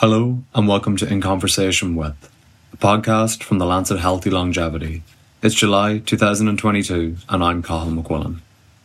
Hello and welcome to In Conversation With, a podcast from The Lancet Healthy Longevity. It's July 2022 and I'm Cahill McQuillan.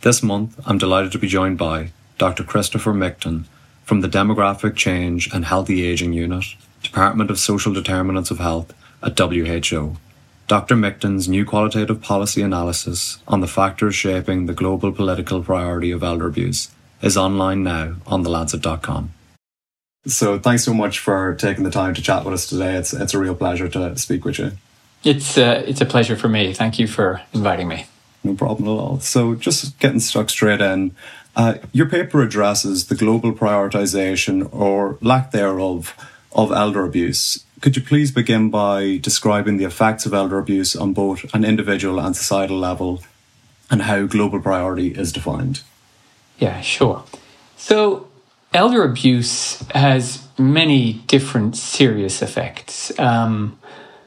This month I'm delighted to be joined by Dr. Christopher Mikton from the Demographic Change and Healthy Aging Unit, Department of Social Determinants of Health at WHO. Dr. Mikton's new qualitative policy analysis on the factors shaping the global political priority of elder abuse is online now on thelancet.com. So thanks so much for taking the time to chat with us today. It's a real pleasure to speak with you. It's a pleasure for me. Thank you for inviting me. No problem at all. So just getting stuck straight in, your paper addresses the global prioritization or lack thereof of elder abuse. Could you please begin by describing the effects of elder abuse on both an individual and societal level and how global priority is defined? Yeah, sure. So elder abuse has many different serious effects.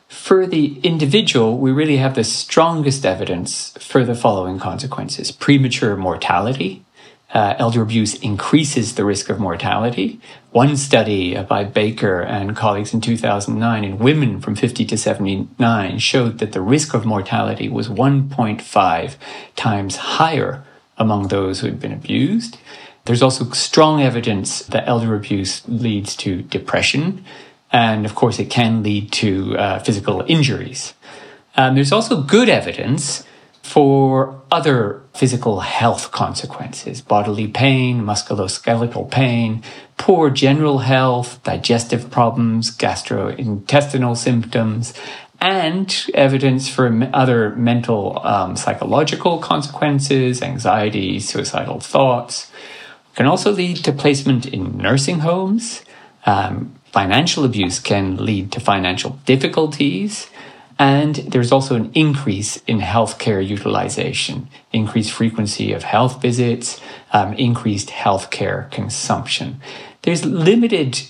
For the individual, we really have the strongest evidence for the following consequences. Premature mortality. Elder abuse increases the risk of mortality. One study by Baker and colleagues in 2009 in women from 50 to 79 showed that the risk of mortality was 1.5 times higher among those who had been abused. There's also strong evidence that elder abuse leads to depression, and of course it can lead to physical injuries. There's also good evidence for other physical health consequences: bodily pain, musculoskeletal pain, poor general health, digestive problems, gastrointestinal symptoms, and evidence for other mental, psychological consequences, anxiety, suicidal thoughts. Can also lead to placement in nursing homes. Financial abuse can lead to financial difficulties. And there's also an increase in healthcare utilization, increased frequency of health visits, increased healthcare consumption. There's limited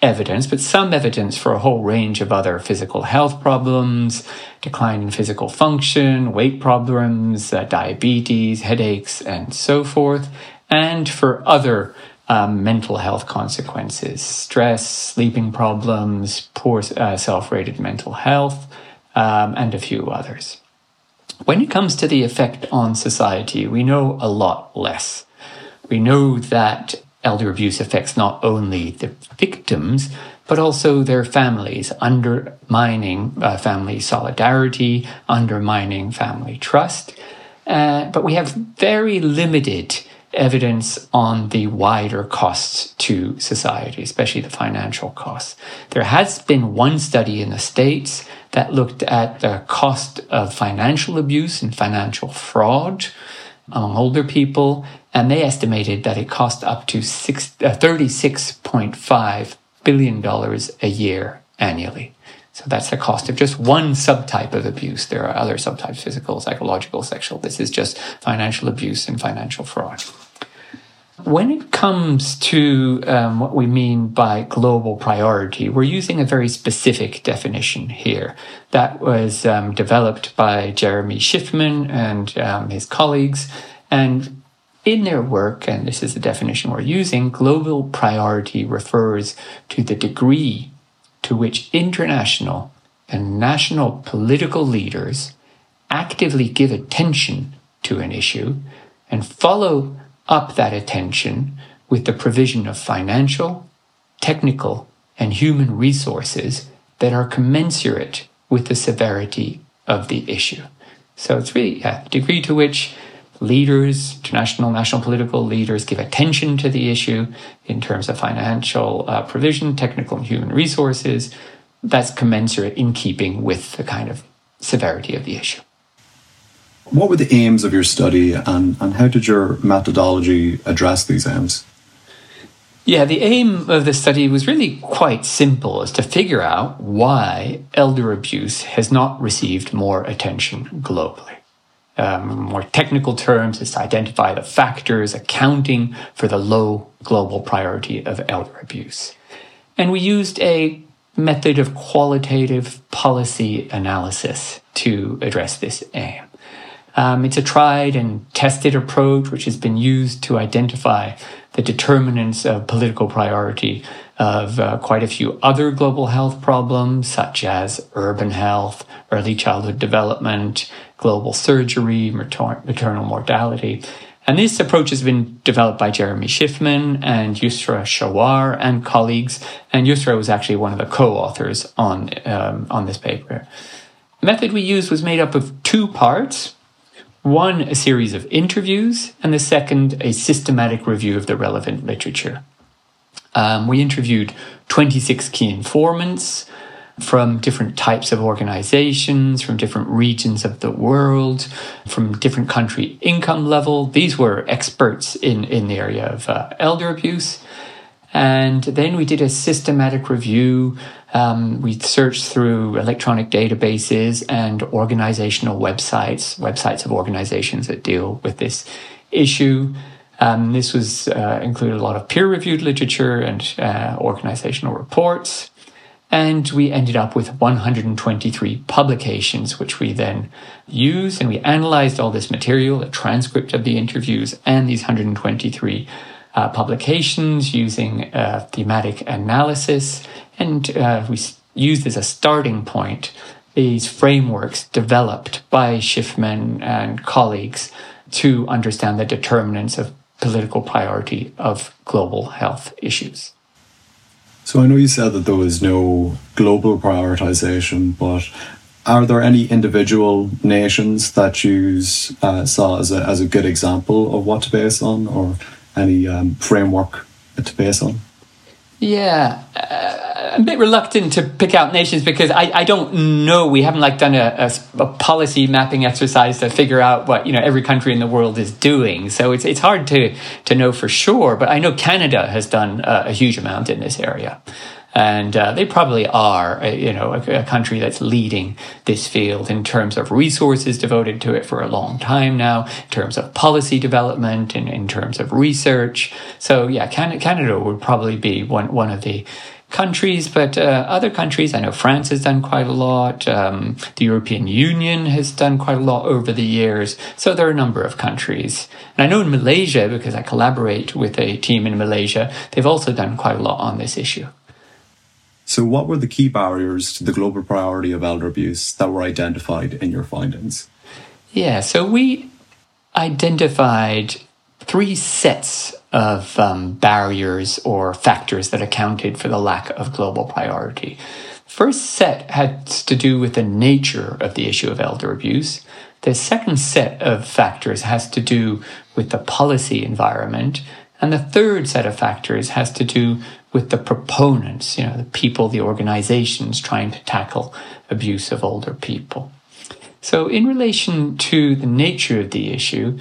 evidence, but some evidence for a whole range of other physical health problems, decline in physical function, weight problems, diabetes, headaches, and so forth. And for other mental health consequences: stress, sleeping problems, poor self-rated mental health, and a few others. When it comes to the effect on society, we know a lot less. We know that elder abuse affects not only the victims, but also their families, undermining family solidarity, undermining family trust. But we have very limited evidence on the wider costs to society, especially the financial costs. There has been one study in the States that looked at the cost of financial abuse and financial fraud among older people, and they estimated that it cost up to $36.5 billion a year annually. So that's the cost of just one subtype of abuse. There are other subtypes: physical, psychological, sexual. This is just financial abuse and financial fraud. When it comes to what we mean by global priority, we're using a very specific definition here that was developed by Jeremy Schiffman and his colleagues. And in their work, and this is the definition we're using, global priority refers to the degree to which international and national political leaders actively give attention to an issue and follow up that attention with the provision of financial, technical, and human resources that are commensurate with the severity of the issue. So it's really a degree to which leaders, international, national political leaders, give attention to the issue in terms of financial provision, technical and human resources. That's commensurate in keeping with the kind of severity of the issue. What were the aims of your study, and how did your methodology address these aims? Yeah, the aim of the study was really quite simple, is to figure out why elder abuse has not received more attention globally. More technical terms is to identify the factors accounting for the low global priority of elder abuse. And we used a method of qualitative policy analysis to address this aim. It's a tried and tested approach which has been used to identify the determinants of political priority of quite a few other global health problems, such as urban health, early childhood development, global surgery, maternal mortality. And this approach has been developed by Jeremy Schiffman and Yusra Shawar and colleagues. And Yusra was actually one of the co-authors on this paper. The method we used was made up of two parts. One, a series of interviews, and the second, a systematic review of the relevant literature. We interviewed 26 key informants from different types of organizations, from different regions of the world, from different country income level. These were experts in the area of elder abuse. And then we did a systematic review. We searched through electronic databases and organizational websites of organizations that deal with this issue. This was included a lot of peer-reviewed literature and organizational reports. And we ended up with 123 publications, which we then used. And we analyzed all this material, a transcript of the interviews and these 123 publications using thematic analysis, and we used as a starting point these frameworks developed by Schiffman and colleagues to understand the determinants of political priority of global health issues. So I know you said that there was no global prioritization, but are there any individual nations that you saw as a good example of what to base on, or any framework to base on? Yeah, I'm a bit reluctant to pick out nations because I don't know. We haven't done a policy mapping exercise to figure out what every country in the world is doing. So it's hard to know for sure. But I know Canada has done a huge amount in this area, and they probably are a country that's leading this field in terms of resources devoted to it for a long time now, in terms of policy development, and in terms of research. So yeah, Canada would probably be one of the countries, but other countries, I know France has done quite a lot. The European Union has done quite a lot over the years. So there are a number of countries. And I know in Malaysia, because I collaborate with a team in Malaysia, they've also done quite a lot on this issue. So what were the key barriers to the global priority of elder abuse that were identified in your findings? Yeah, so we identified three sets of barriers or factors that accounted for the lack of global priority. First set had to do with the nature of the issue of elder abuse. The second set of factors has to do with the policy environment. And the third set of factors has to do with the proponents, the people, the organizations trying to tackle abuse of older people. So in relation to the nature of the issue,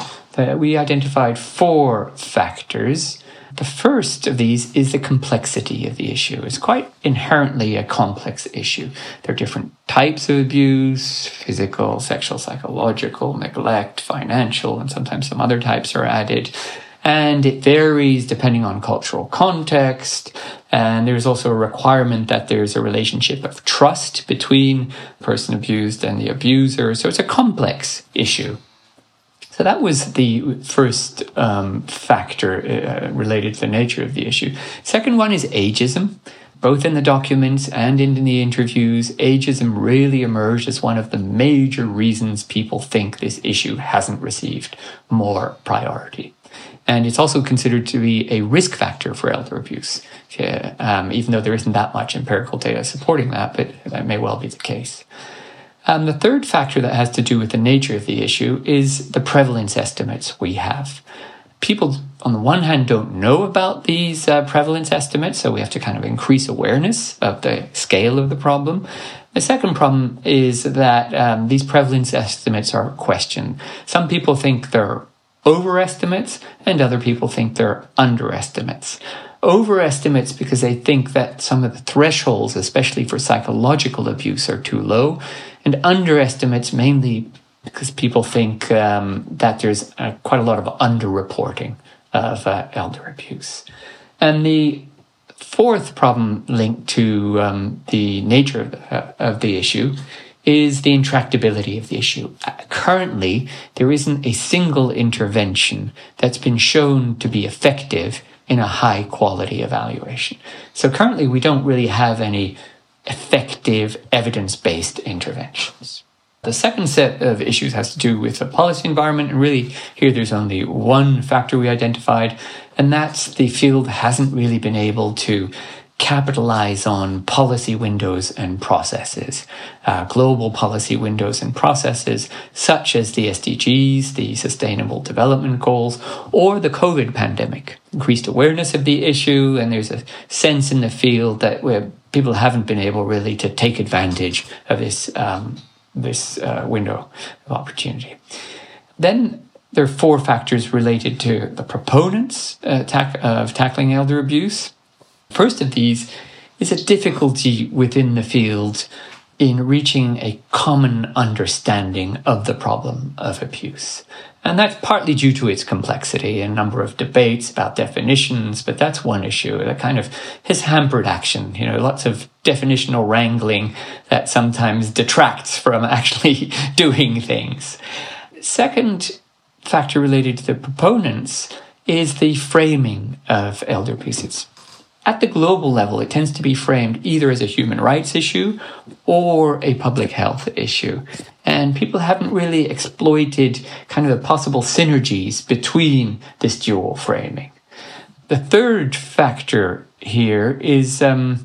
we identified four factors. The first of these is the complexity of the issue. It's quite inherently a complex issue. There are different types of abuse: physical, sexual, psychological, neglect, financial, and sometimes some other types are added. And it varies depending on cultural context. And there's also a requirement that there's a relationship of trust between the person abused and the abuser. So it's a complex issue. So that was the first factor related to the nature of the issue. Second one is ageism. Both in the documents and in the interviews, ageism really emerged as one of the major reasons people think this issue hasn't received more priority. And it's also considered to be a risk factor for elder abuse, even though there isn't that much empirical data supporting that, but that may well be the case. The third factor that has to do with the nature of the issue is the prevalence estimates we have. People, on the one hand, don't know about these prevalence estimates, so we have to kind of increase awareness of the scale of the problem. The second problem is that these prevalence estimates are questioned. Some people think they're overestimates, and other people think they're underestimates. Overestimates because they think that some of the thresholds, especially for psychological abuse, are too low, and underestimates mainly because people think that there's quite a lot of underreporting of elder abuse. And the fourth problem linked to the nature of the issue is the intractability of the issue. Currently, there isn't a single intervention that's been shown to be effective in a high quality evaluation. So currently, we don't really have any effective evidence-based interventions. The second set of issues has to do with the policy environment, and really here there's only one factor we identified, and that's the field hasn't really been able to capitalize on policy windows and processes, global policy windows and processes such as the SDGs, the Sustainable Development Goals, or the COVID pandemic. Increased awareness of the issue, and there's a sense in the field that where people haven't been able really to take advantage of this window of opportunity. Then there are four factors related to the proponents of tackling elder abuse. First of these is a difficulty within the field in reaching a common understanding of the problem of abuse. And that's partly due to its complexity and a number of debates about definitions, but that's one issue that kind of has hampered action. You know, lots of definitional wrangling that sometimes detracts from actually doing things. Second factor related to the proponents is the framing of elder abuse. At the global level, it tends to be framed either as a human rights issue or a public health issue. And people haven't really exploited kind of the possible synergies between this dual framing. The third factor here is the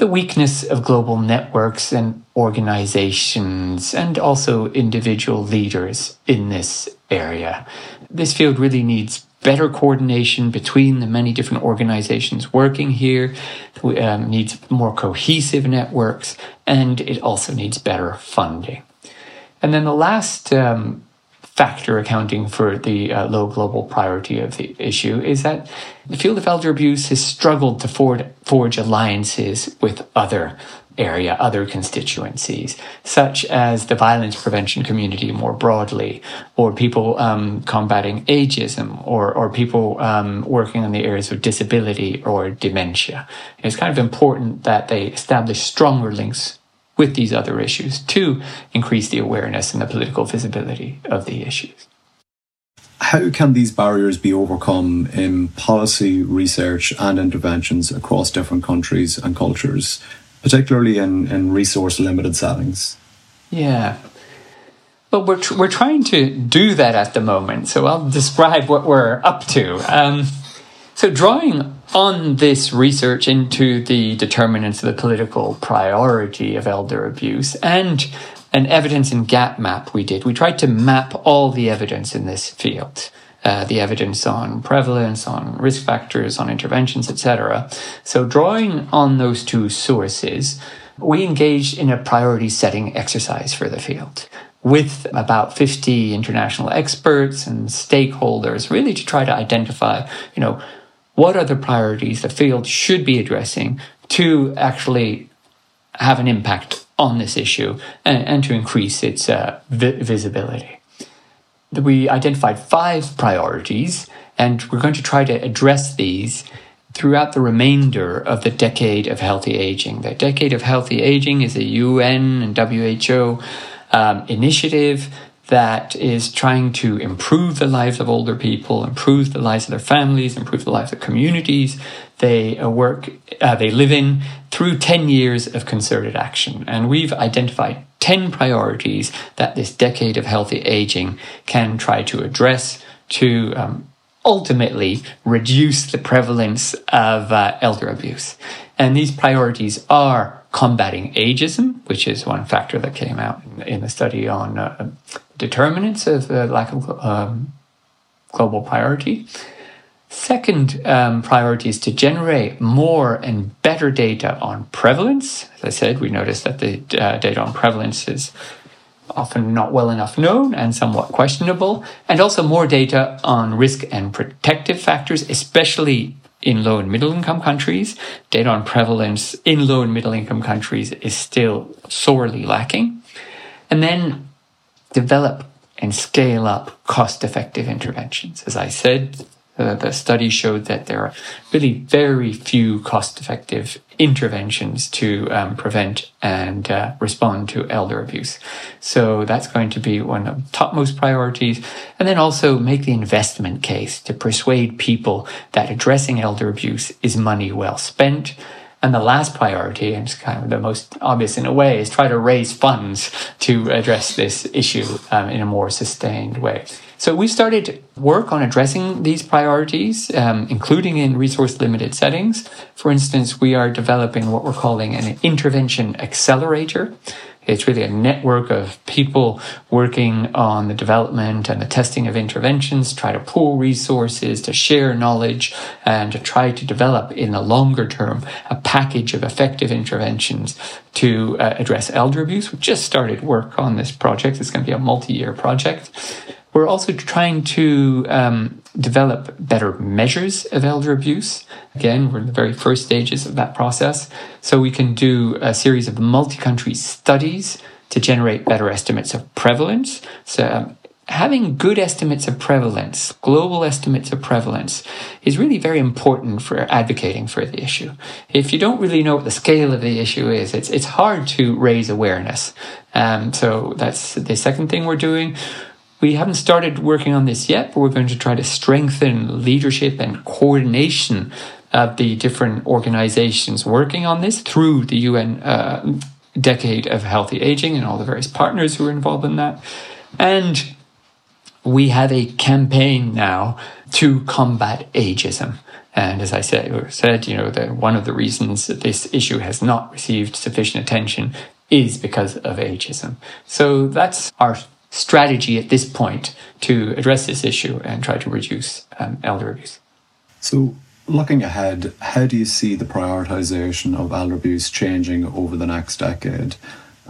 weakness of global networks and organizations and also individual leaders in this area. This field really needs better coordination between the many different organizations working here. We, needs more cohesive networks, and it also needs better funding. And then the last factor accounting for the low global priority of the issue is that the field of elder abuse has struggled to forge alliances with other constituencies, such as the violence prevention community more broadly, or people combating ageism, or people working on the areas of disability or dementia. And it's kind of important that they establish stronger links with these other issues to increase the awareness and the political visibility of the issues. How can these barriers be overcome in policy research and interventions across different countries and cultures, particularly in resource-limited settings? Yeah. But we're trying to do that at the moment, so I'll describe what we're up to. So drawing on this research into the determinants of the political priority of elder abuse and an evidence and gap map we tried to map all the evidence in this field. The evidence on prevalence, on risk factors, on interventions, etc. So drawing on those two sources, we engaged in a priority setting exercise for the field with about 50 international experts and stakeholders, really to try to identify, you know, what are the priorities the field should be addressing to actually have an impact on this issue and to increase its visibility. We identified 5 priorities, and we're going to try to address these throughout the remainder of the Decade of Healthy Aging. The Decade of Healthy Aging is a UN and WHO initiative that is trying to improve the lives of older people, improve the lives of their families, improve the lives of communities they live in through 10 years of concerted action. And we've identified 10 priorities that this Decade of Healthy Aging can try to address to ultimately reduce the prevalence of elder abuse. And these priorities are combating ageism, which is one factor that came out in the study on determinants of the lack of global priority. Second priority is to generate more and better data on prevalence. As I said, we noticed that the data on prevalence is often not well enough known and somewhat questionable, and also more data on risk and protective factors, especially in low and middle income countries. Data on prevalence in low and middle income countries is still sorely lacking. And then develop and scale up cost-effective interventions. As I said, The study showed that there are really very few cost-effective interventions to prevent and respond to elder abuse. So that's going to be one of the topmost priorities. And then also make the investment case to persuade people that addressing elder abuse is money well spent. And the last priority, and it's kind of the most obvious in a way, is try to raise funds to address this issue in a more sustained way. So we started work on addressing these priorities, including in resource-limited settings. For instance, we are developing what we're calling an intervention accelerator. It's really a network of people working on the development and the testing of interventions, try to pool resources, to share knowledge, and to try to develop in the longer term a package of effective interventions to address elder abuse. We've just started work on this project. It's going to be a multi-year project. We're also trying to develop better measures of elder abuse. Again, we're in the very first stages of that process. So we can do a series of multi-country studies to generate better estimates of prevalence. So having good estimates of prevalence, global estimates of prevalence, is really very important for advocating for the issue. If you don't really know what the scale of the issue is, it's hard to raise awareness. So that's the second thing we're doing. We haven't started working on this yet, but we're going to try to strengthen leadership and coordination of the different organizations working on this through the UN Decade of Healthy Aging and all the various partners who are involved in that. And we have a campaign now to combat ageism. And as I said, one of the reasons that this issue has not received sufficient attention is because of ageism. So that's our strategy at this point to address this issue and try to reduce elder abuse. So looking ahead, how do you see the prioritisation of elder abuse changing over the next decade?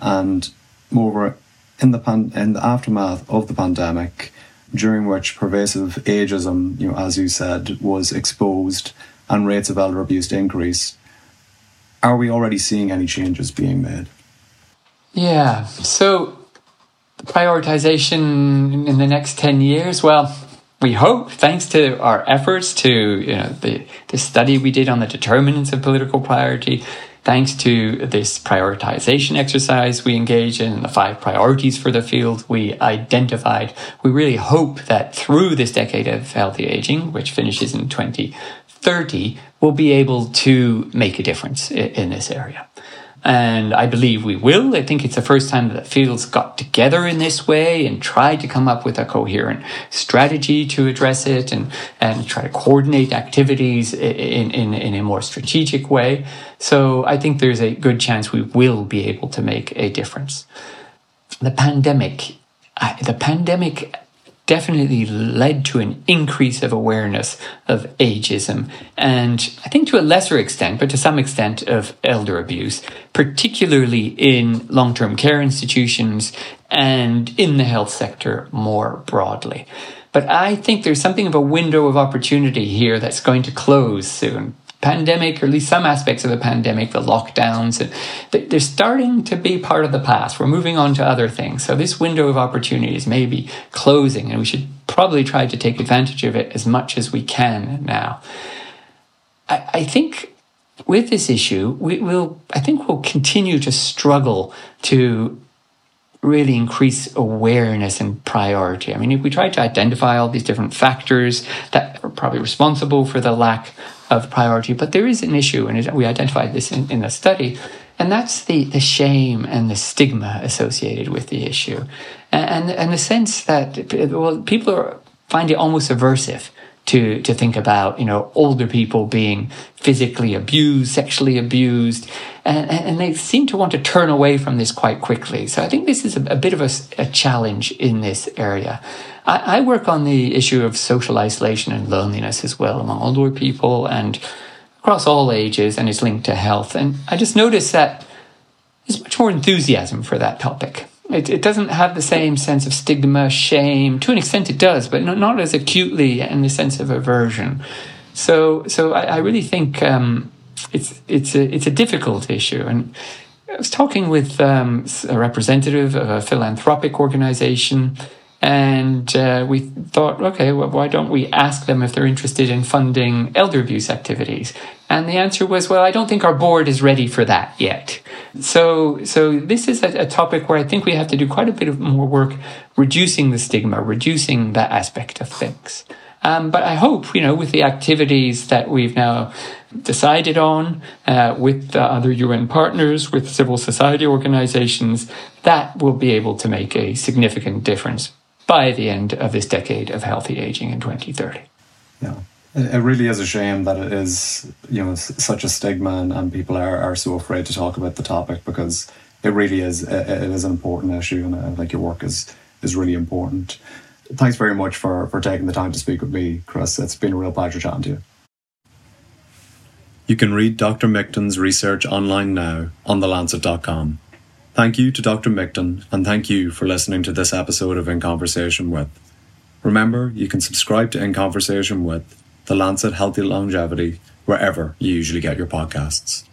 And moreover, in the aftermath of the pandemic, during which pervasive ageism, as you said, was exposed and rates of elder abuse increased, are we already seeing any changes being made? Yeah, so prioritization in the next 10 years, well, we hope, thanks to our efforts to the study we did on the determinants of political priority, thanks to this prioritization exercise we engage in, the 5 priorities for the field we identified, we really hope that through this decade of healthy aging, which finishes in 2030, we'll be able to make a difference in this area. And I believe we will. I think it's the first time that fields got together in this way and tried to come up with a coherent strategy to address it and try to coordinate activities in a more strategic way. So I think there's a good chance we will be able to make a difference. The pandemic definitely led to an increase of awareness of ageism, and I think to a lesser extent, but to some extent, of elder abuse, particularly in long-term care institutions and in the health sector more broadly. But I think there's something of a window of opportunity here that's going to close soon. Pandemic, or at least some aspects of the pandemic, the lockdowns, and they're starting to be part of the past. We're moving on to other things. So this window of opportunities may be closing, and we should probably try to take advantage of it as much as we can now. I think with this issue, we'll continue to struggle to really increase awareness and priority. I mean, if we try to identify all these different factors that are probably responsible for the lack of priority, but there is an issue, and we identified this in the study, and that's the shame and the stigma associated with the issue, and the sense that people find it almost aversive to think about older people being physically abused, sexually abused, and they seem to want to turn away from this quite quickly. So I think this is a bit of a challenge in this area. I work on the issue of social isolation and loneliness as well among older people and across all ages, and it's linked to health. And I just noticed that there's much more enthusiasm for that topic. It doesn't have the same sense of stigma, shame. To an extent it does, but not as acutely, and the sense of aversion. So I really think it's a difficult issue. And I was talking with a representative of a philanthropic organization, And we thought, okay, well, why don't we ask them if they're interested in funding elder abuse activities? And the answer was, well, I don't think our board is ready for that yet. So this is a topic where I think we have to do quite a bit of more work reducing the stigma, reducing that aspect of things. But I hope, with the activities that we've now decided on, with the other UN partners, with civil society organizations, that will be able to make a significant difference by the end of this decade of healthy aging in 2030. Yeah. It really is a shame that it is, such a stigma and people are so afraid to talk about the topic, because it really is, it is an important issue, and I think your work is really important. Thanks very much for taking the time to speak with me, Chris. It's been a real pleasure chatting to you. You can read Dr. Mikton's research online now on thelancet.com. Thank you to Dr. Mikton, and thank you for listening to this episode of In Conversation With. Remember, you can subscribe to In Conversation With, The Lancet Healthy Longevity, wherever you usually get your podcasts.